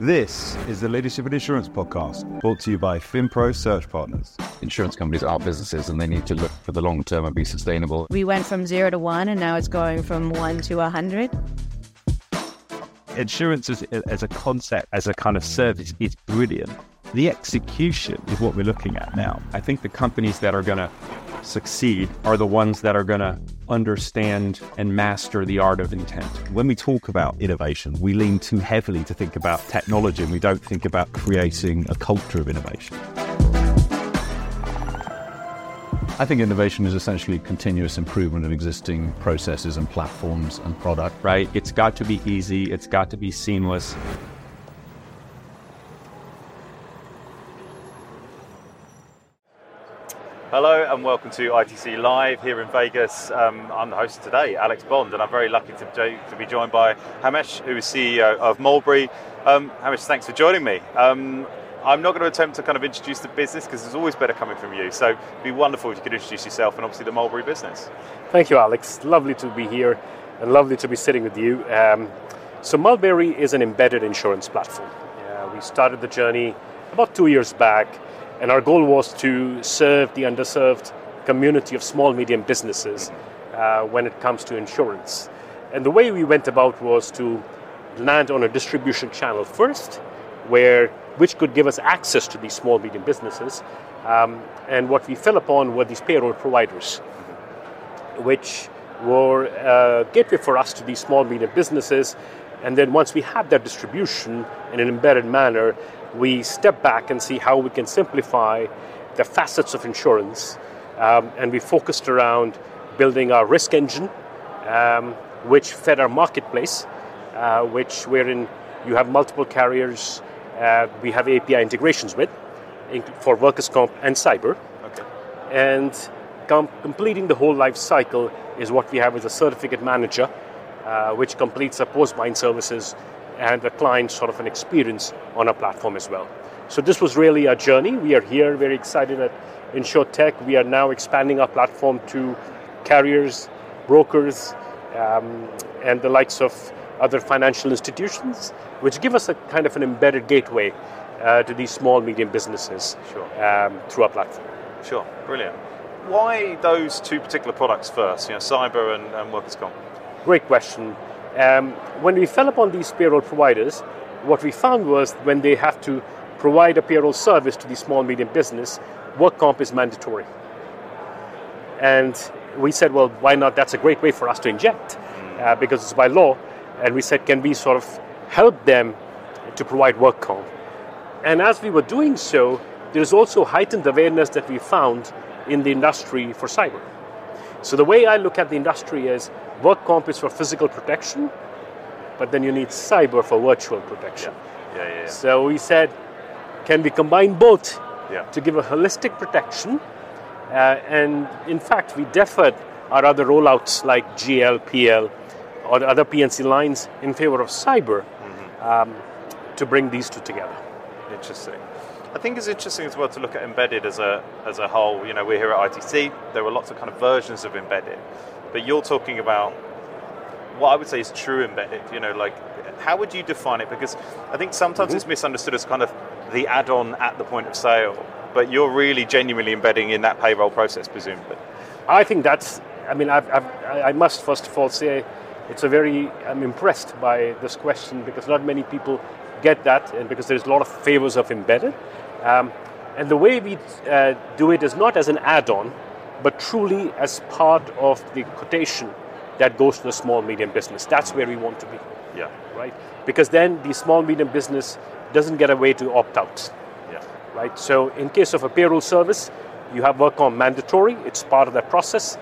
This is the Leadership in Insurance Podcast, brought to you by FinPro Search Partners. Insurance companies are businesses and they need to look for the long term and be sustainable. We went from 0 to 1 and now it's going from 1 to 100. Insurance as a concept, as a kind of service, is brilliant. The execution is what we're looking at now. I think the companies that are going to succeed are the ones that are going to understand and master the art of intent. When we talk about innovation, we lean too heavily to think about technology and we don't think about creating a culture of innovation. I think innovation is essentially continuous improvement of existing processes and platforms and product. Right? It's got to be easy. It's got to be seamless. Hello and welcome to ITC Live here in Vegas. I'm the host today, Alex Bond, and I'm very lucky to be joined by Hamish, who is CEO of Mulberri. Hamish, thanks for joining me. I'm not going to attempt to kind of introduce the business because it's always better coming from you. So it'd be wonderful if you could introduce yourself and obviously the Mulberri business. Thank you, Alex. Lovely to be here and lovely to be sitting with you. So Mulberri is an embedded insurance platform. We started the journey about 2 years back. And our goal was to serve the underserved community of small, medium businesses when it comes to insurance. And the way we went about was to land on a distribution channel first, which could give us access to these small, medium businesses. And what we fell upon were these payroll providers, which were a gateway for us to these small, medium businesses. And then once we had that distribution in an embedded manner, we step back and see how we can simplify the facets of insurance. And we focused around building our risk engine, which fed our marketplace, wherein you have multiple carriers we have API integrations with for workers' comp and cyber. Okay. And completing the whole life cycle is what we have as a certificate manager, which completes our post-bind services and the client sort of an experience on our platform as well. So this was really a journey. We are here, very excited at InsurTech. We are now expanding our platform to carriers, brokers, and the likes of other financial institutions, which give us a kind of an embedded gateway to these small, medium businesses through our platform. Sure, brilliant. Why those two particular products first, cyber and workers' comp? Great question. When we fell upon these payroll providers, what we found was when they have to provide a payroll service to the small, medium business, work comp is mandatory. And we said, well, why not? That's a great way for us to inject because it's by law. And we said, can we sort of help them to provide work comp? And as we were doing so, there's also heightened awareness that we found in the industry for cyber. So the way I look at the industry is work comp is for physical protection, but then you need cyber for virtual protection. Yeah. So we said, can we combine both to give a holistic protection? And in fact, we deferred our other rollouts like GL, PL, or the other PNC lines in favor of cyber to bring these two together. Interesting. I think it's interesting as well to look at embedded as a whole. We're here at ITC. There were lots of kind of versions of embedded, but you're talking about what I would say is true embedded. How would you define it? Because I think sometimes it's misunderstood as kind of the add-on at the point of sale, but you're really genuinely embedding in that payroll process, presumably. I think that's. I must first of all say I'm impressed by this question because not many people get that, and because there's a lot of favors of embedded. And the way we do it is not as an add-on, but truly as part of the quotation that goes to the small, medium business. That's where we want to be. Yeah. Right? Because then the small, medium business doesn't get a way to opt out. Yeah. Right? So in case of a payroll service, you have work on mandatory. It's part of that process.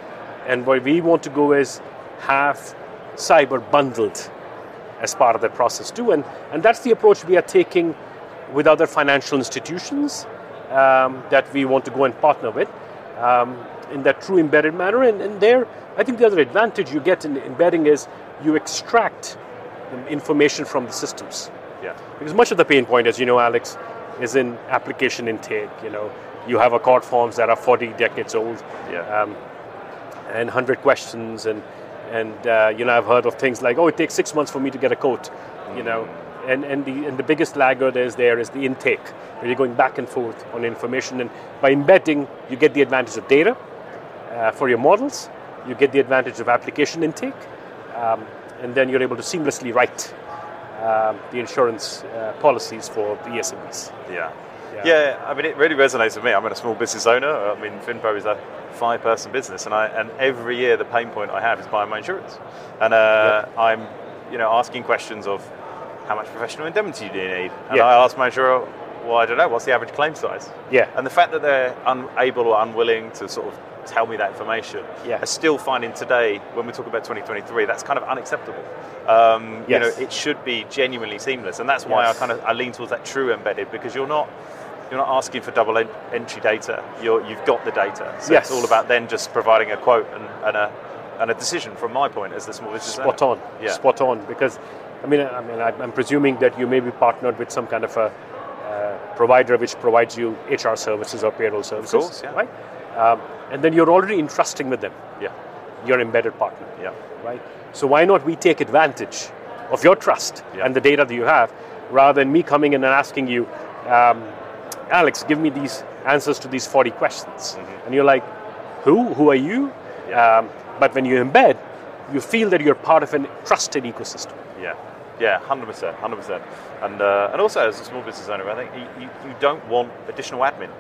And where we want to go is have cyber bundled as part of that process too. And that's the approach we are taking with other financial institutions that we want to go and partner with. In that true embedded manner. And there, I think the other advantage you get in embedding is you extract information from the systems. Yeah. Because much of the pain point, as you know, Alex, is in application intake. You have accord forms that are 40 decades old and 100 questions. And I've heard of things like, it takes 6 months for me to get a quote. And the biggest laggard is the intake, where you're going back and forth on information. And by embedding, you get the advantage of data for your models, you get the advantage of application intake, and then you're able to seamlessly write the insurance policies for the SMEs. Yeah, I mean, it really resonates with me. I'm a small business owner. I mean, FinPro is a 5-person business, and every year the pain point I have is buying my insurance. And I'm, asking questions of how much professional indemnity do you need? And I ask my insurer, well, I don't know, what's the average claim size? Yeah. And the fact that they're unable or unwilling to sort of tell me that information, I still find in today, when we talk about 2023, that's kind of unacceptable. It should be genuinely seamless, and that's why I lean towards that true embedded, because you're not asking for double entry data. You've got the data, so it's all about then just providing a quote and a decision from my point as the small business owner. Spot on, because I'm presuming that you may be partnered with some kind of a provider which provides you HR services or payroll services, of course, right? And then you're already entrusting with them, your embedded partner, right? So why not we take advantage of your trust and the data that you have, rather than me coming in and asking you, Alex, give me these answers to these 40 questions. Mm-hmm. And you're like, who are you? Yeah. But when you embed, you feel that you're part of a trusted ecosystem. Yeah, 100%. And also as a small business owner, I think you don't want additional admin.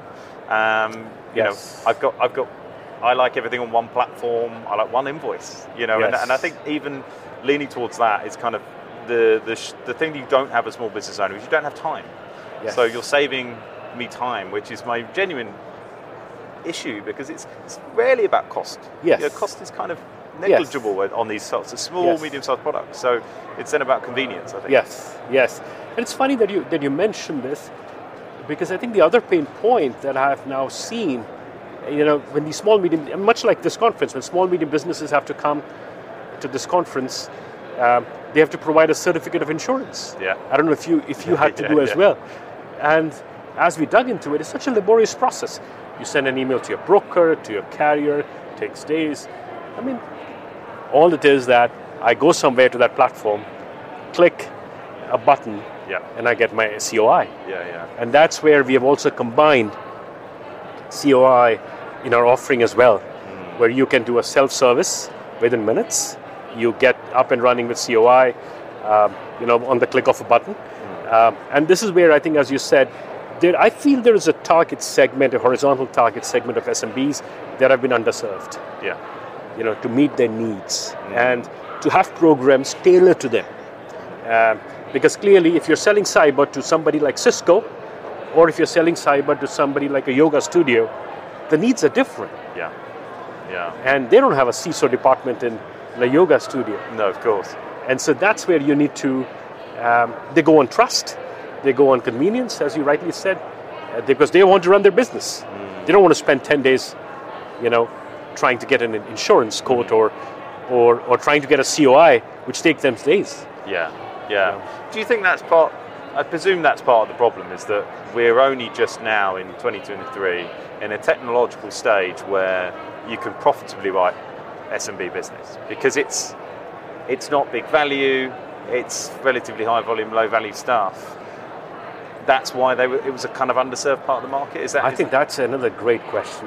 I like everything on one platform. I like one invoice, and I think even leaning towards that is kind of the thing that you don't have as a small business owner is you don't have time. Yes. So you're saving me time, which is my genuine issue, because it's rarely about cost. Yes. Cost is kind of negligible on these sorts of small, medium-sized products. So it's then about convenience, I think. Yes. And it's funny that you mentioned this, because I think the other pain point that I have now seen, when these much like this conference, when small, medium businesses have to come to this conference, they have to provide a certificate of insurance. Yeah. I don't know if you had to do as well. And as we dug into it, it's such a laborious process. You send an email to your broker, to your carrier, it takes days. All it is that I go somewhere to that platform, click a button, and I get my COI. And that's where we have also combined COI in our offering as well, where you can do a self-service within minutes. You get up and running with COI, on the click of a button. And this is where I think, as you said, I feel there is a horizontal target segment of SMBs that have been underserved. Yeah. To meet their needs and to have programs tailored to them. Because clearly, if you're selling cyber to somebody like Cisco, or if you're selling cyber to somebody like a yoga studio, the needs are different. Yeah. And they don't have a CISO department in the yoga studio. No, of course. And so that's where you need to, they go on trust, they go on convenience, as you rightly said, because they want to run their business. They don't want to spend 10 days, trying to get an insurance quote or trying to get a COI, which takes them days. Yeah. Do you think I presume that's part of the problem, is that we're only just now in 2023 in a technological stage where you can profitably write SMB business, because it's not big value, it's relatively high volume, low value stuff. That's why it was a kind of underserved part of the market. That's another great question.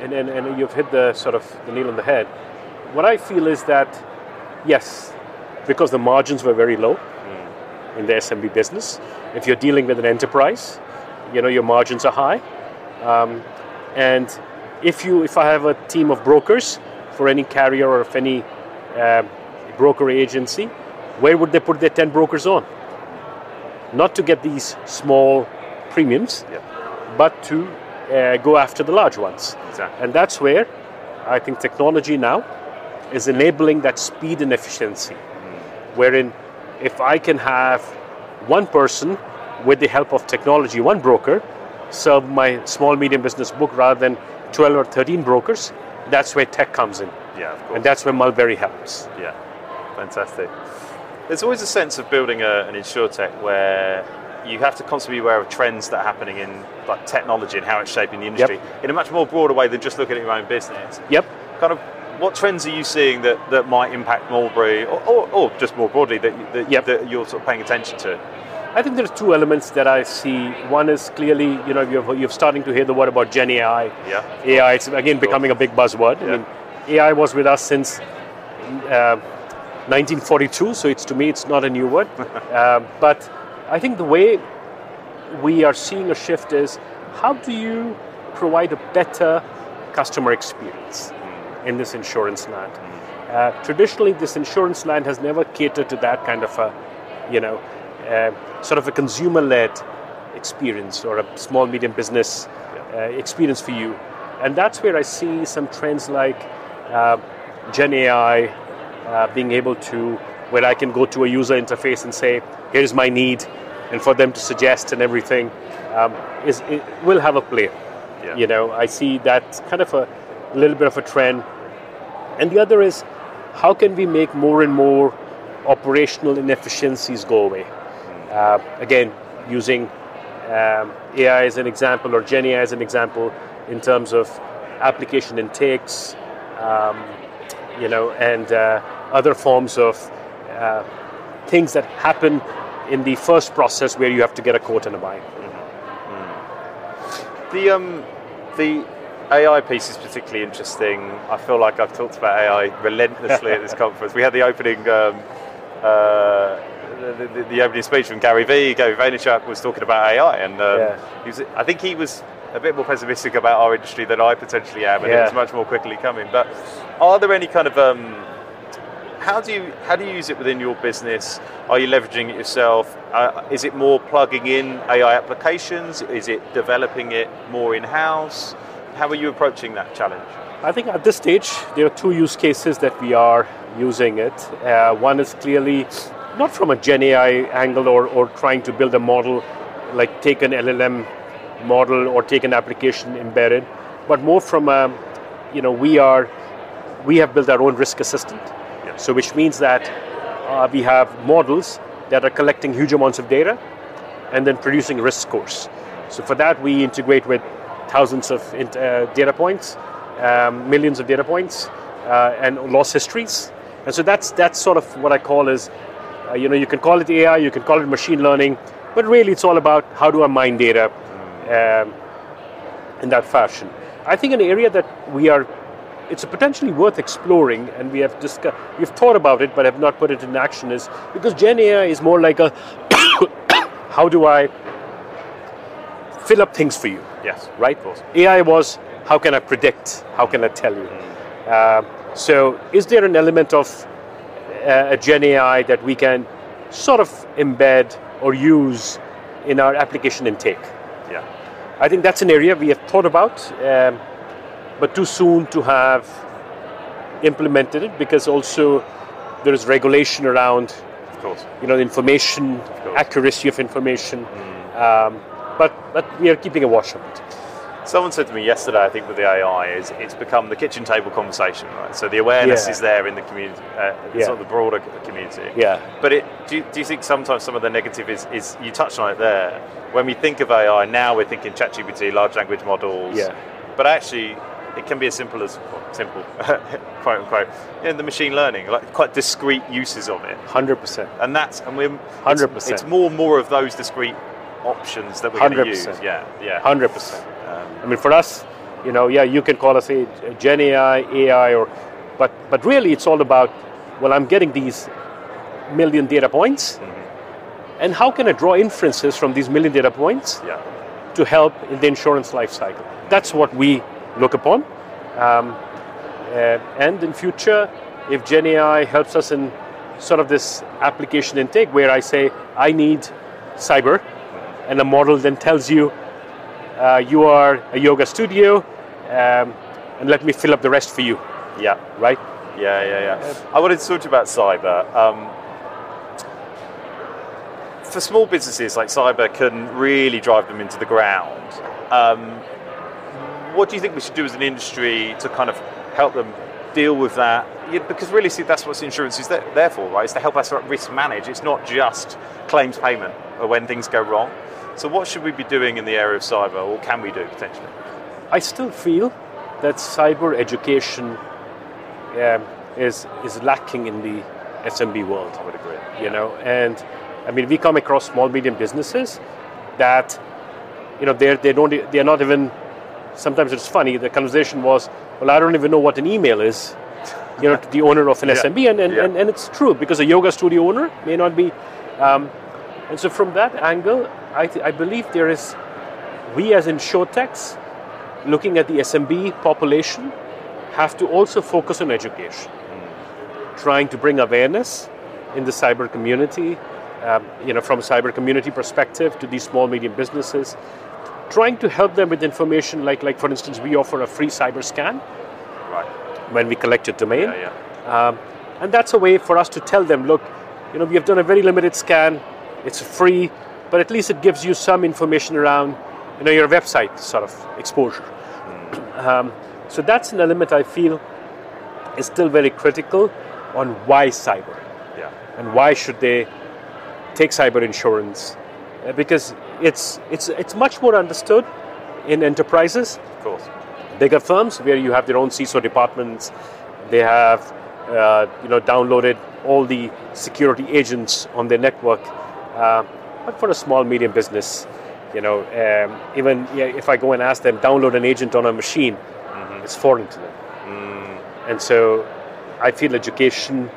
And you've hit the sort of the nail on the head. What I feel is that, yes, because the margins were very low in the SMB business. If you're dealing with an enterprise, your margins are high. And if I have a team of brokers for any carrier or if any broker agency, where would they put their 10 brokers on? Not to get these small premiums, but to go after the large ones. Exactly. And that's where I think technology now is enabling that speed and efficiency, wherein if I can have one person with the help of technology, one broker, serve my small, medium business book rather than 12 or 13 brokers, that's where tech comes in. Yeah, of course. And that's where Mulberri helps. Yeah, fantastic. There's always a sense of building an insurtech where you have to constantly be aware of trends that are happening in like technology and how it's shaping the industry in a much more broader way than just looking at your own business. Kind of What trends are you seeing that might impact Mulberri, or just more broadly, that you're sort of paying attention to? I think there's two elements that I see. One is clearly, you're starting to hear the word about Gen AI. Yeah. AI, it's again becoming a big buzzword. Yeah. I mean, AI was with us since 1942, so it's, to me, it's not a new word. But I think the way we are seeing a shift is, how do you provide a better customer experience in this insurance land? Traditionally, this insurance land has never catered to that kind of a consumer-led experience, or a small, medium business experience for you. And that's where I see some trends like Gen AI being able to, where I can go to a user interface and say, here's my need, and for them to suggest and everything, it will have a play. Yeah. I see that kind of a little bit of a trend. And the other is, how can we make more and more operational inefficiencies go away? Again, using AI as an example, or Gen AI as an example, in terms of application intakes, and other forms of things that happen in the first process where you have to get a quote and a buy. Mm-hmm. The AI piece is particularly interesting. I feel like I've talked about AI relentlessly at this conference. We had the opening opening speech from Gary V. Gary Vaynerchuk was talking about AI, and I think he was a bit more pessimistic about our industry than I potentially am, and it's much more quickly coming. But are there any kind of how do you use it within your business? Are you leveraging it yourself? Is it more plugging in AI applications? Is it developing it more in-house? How are you approaching that challenge? I think at this stage, there are two use cases that we are using it. One is clearly not from a Gen AI angle or trying to build a model, like take an LLM model or take an application embedded, but more from we have built our own risk assistant. Yeah. So which means that we have models that are collecting huge amounts of data and then producing risk scores. So for that, we integrate with thousands of data points, millions of data points, and loss histories. And so that's sort of what I call is, you can call it AI, you can call it machine learning, but really it's all about how do I mine data in that fashion. I think an area that it's potentially worth exploring, and we've thought about it but have not put it in action, is because Gen AI is more like a how do I fill up things for you? Yes, right? Of course. AI was, how can I predict? How can I tell you? So is there an element of a Gen AI that we can sort of embed or use in our application intake? Yeah, I think that's an area we have thought about, but too soon to have implemented it, because also there is regulation around, of course, the information, of course, accuracy of information, but we are keeping a watch on it. Someone said to me yesterday, I think, with the AI, is it's become the kitchen table conversation, right? So the awareness is there in the community, sort of the broader community. Yeah. But do you think sometimes some of the negative is you touched on it there? When we think of AI now, we're thinking ChatGPT, large language models. Yeah. But actually, it can be as simple as quote unquote, the machine learning, like quite discrete uses of it. 100%. And we're 100%. It's more and more of those discrete options that we're going to use. 100%. Yeah. 100%. I mean, for us, you can call us a Gen AI, but really it's all about, well, I'm getting these million data points, and how can I draw inferences from these million data points to help in the insurance life cycle? That's what we look upon. And in future, if Gen AI helps us in sort of this application intake, where I say, I need cyber, and the model then tells you, you are a yoga studio, and let me fill up the rest for you. Yeah. Right? Yeah. I wanted to talk to you about cyber. For small businesses, like cyber can really drive them into the ground. What do you think we should do as an industry to kind of help them deal with that? Yeah, because really, see, that's what insurance is there for, right? It's to help us risk manage. It's not just claims payment or when things go wrong. So what should we be doing in the area of cyber, or can we do potentially? I still feel that cyber education is lacking in the SMB world. I would agree. You know, and I mean, we come across small, medium businesses that, you know, they're not even. Sometimes it's funny. The conversation was, "Well, I don't even know what an email is." You know, the owner of an SMB, and it's true, because a yoga studio owner may not be. And so, from that angle, I believe there is, we as insurtechs, looking at the SMB population, have to also focus on education, trying to bring awareness in the cyber community, you know, from a cyber community perspective to these small, medium businesses, trying to help them with information like for instance, we offer a free cyber scan when we collect your domain. And that's a way for us to tell them, look, you know, we have done a very limited scan, it's free, but at least it gives you some information around, you know, your website sort of exposure. So that's an element I feel is still very critical on why cyber, and why should they take cyber insurance, because it's much more understood in enterprises, of course, bigger firms where you have their own CISO departments, they have you know, downloaded all the security agents on their network, but for a small, medium business, you know, even if I go and ask them download an agent on a machine, it's foreign to them, and so I feel education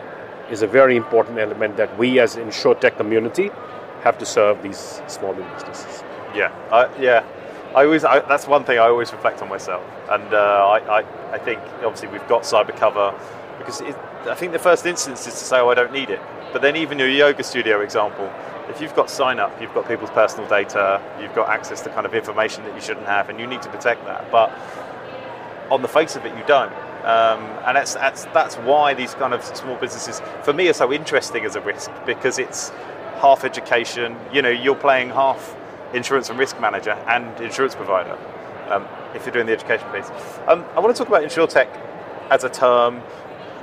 is a very important element that we as insurtech community have to serve these small businesses. I always that's one thing I always reflect on myself, and I think obviously we've got cyber cover because I think the first instance is to say, oh, I don't need it. But then even your yoga studio example, if you've got sign up, you've got people's personal data, you've got access to kind of information that you shouldn't have, and you need to protect that. But on the face of it, you don't. And that's why these kind of small businesses, for me, are so interesting as a risk, because it's half education. You know, you're playing half insurance and risk manager and insurance provider, if you're doing the education piece. I want to talk about insurtech as a term.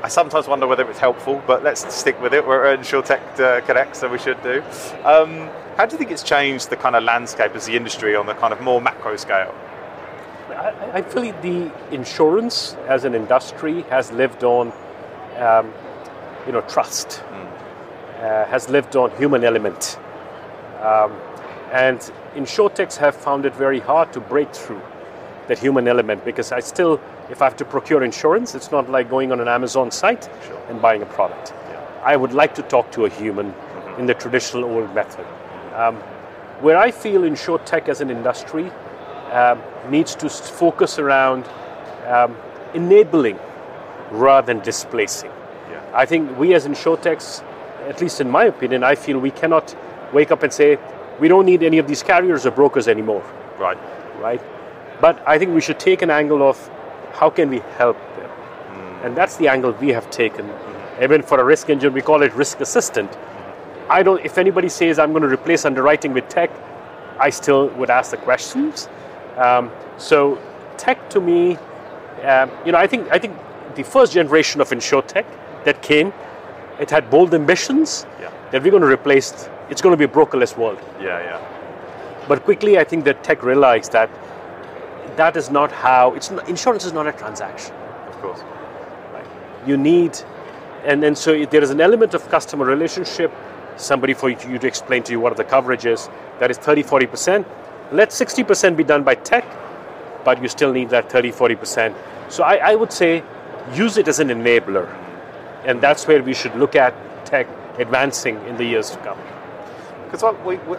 I sometimes wonder whether it's helpful, but let's stick with it. We're at Insurtech Connect, so we should do. How do you think it's changed the kind of landscape as the industry on the kind of more macro scale? I feel the insurance as an industry has lived on, you know, trust, has lived on human element, and insurtechs have found it very hard to break through that human element, because if I have to procure insurance, it's not like going on an Amazon site and buying a product. I would like to talk to a human in the traditional old method. Where I feel insurtech as an industry needs to focus around enabling rather than displacing. I think we as insurtechs, at least in my opinion, I feel we cannot wake up and say, we don't need any of these carriers or brokers anymore. Right. But I think we should take an angle of how can we help them? And that's the angle we have taken. Even for a risk engine, we call it risk assistant. If anybody says I'm going to replace underwriting with tech, I still would ask the questions. So tech to me, you know, I think the first generation of insurtech that came, it had bold ambitions that we're going to replace. It's going to be a brokerless world. But quickly, I think that tech realized that is not how. Insurance is not a transaction. Of course. Right. You need, and so there is an element of customer relationship. Somebody for you to explain to you what are the coverages. That is 30-40%. Let 60% be done by tech, but you still need that 30-40%. So I would say use it as an enabler. And that's where we should look at tech advancing in the years to come. Because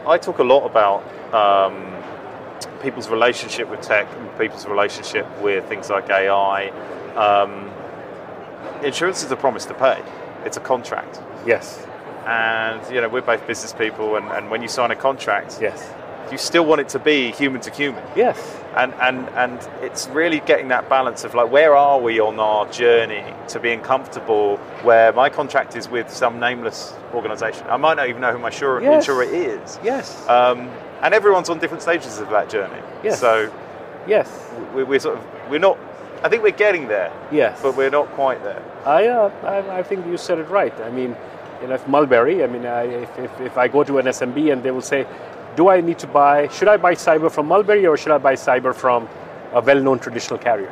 I talk a lot about people's relationship with tech and people's relationship with things like AI. Insurance is a promise to pay. It's a contract. Yes. And, you know, we're both business people, and when you sign a contract, you still want it to be human to human. And it's really getting that balance of, like, where are we on our journey to being comfortable where my contract is with some nameless organisation. I might not even know who my insurer is. And everyone's on different stages of that journey. So we're sort of, we're not, I think we're getting there. But we're not quite there. I think you said it right. I mean, you know, if Mulberri, I mean, if I go to an SMB and they will say, should I buy cyber from Mulberri or should I buy cyber from a well-known traditional carrier?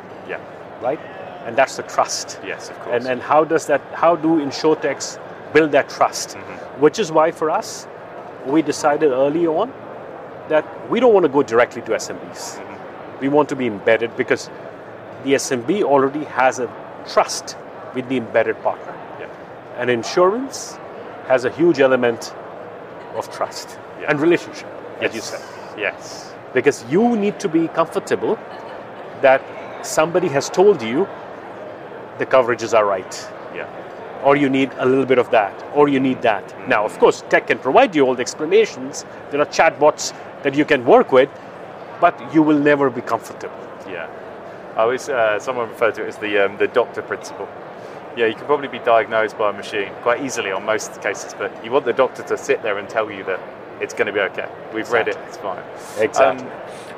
Right? and that's the trust. Yes, of course. And how does that? How do insurtechs build that trust? Mm-hmm. Which is why for us, we decided early on that we don't want to go directly to SMBs. Mm-hmm. We want to be embedded because the SMB already has a trust with the embedded partner. Yeah. And insurance has a huge element of trust and relationship, as you said. Yes. Because you need to be comfortable that somebody has told you the coverages are right. Yeah. Or you need a little bit of that, or you need that. Mm-hmm. Now, of course, tech can provide you all the explanations. There are chatbots that you can work with, but you will never be comfortable. Yeah. I always, someone referred to it as the doctor principle. Yeah, you can probably be diagnosed by a machine quite easily on most cases, but you want the doctor to sit there and tell you that it's going to be okay. We've read it, it's fine. Exactly.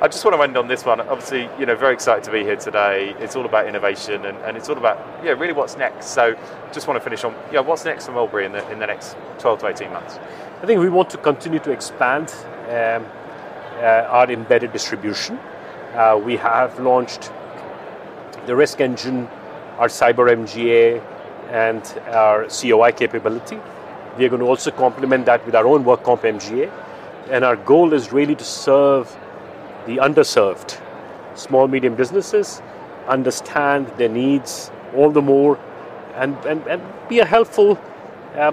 I just want to end on this one. Obviously, you know, very excited to be here today. It's all about innovation and it's all about, yeah, really what's next. So just want to finish on, yeah, what's next for Mulberri in the next 12 to 18 months? I think we want to continue to expand our embedded distribution. We have launched the risk engine, our cyber MGA, and our COI capability. We are going to also complement that with our own work comp MGA. And our goal is really to serve the underserved, small, medium businesses, understand their needs all the more, and be a helpful,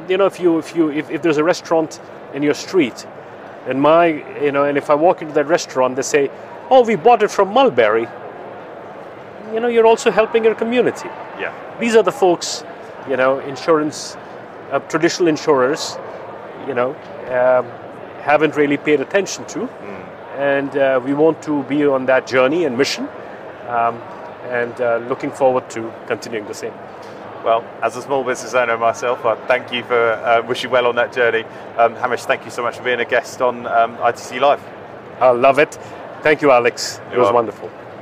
you know, if there's a restaurant in your street, and if I walk into that restaurant, they say, oh, we bought it from Mulberri. You know, you're also helping your community. Yeah. These are the folks, you know, insurance, traditional insurers, you know, haven't really paid attention to. Mm. And we want to be on that journey and mission, and looking forward to continuing the same. Well, as a small business owner myself, I thank you for wish you well on that journey. Hamish, thank you so much for being a guest on ITC Live. I love it. Thank you, Alex. It was wonderful.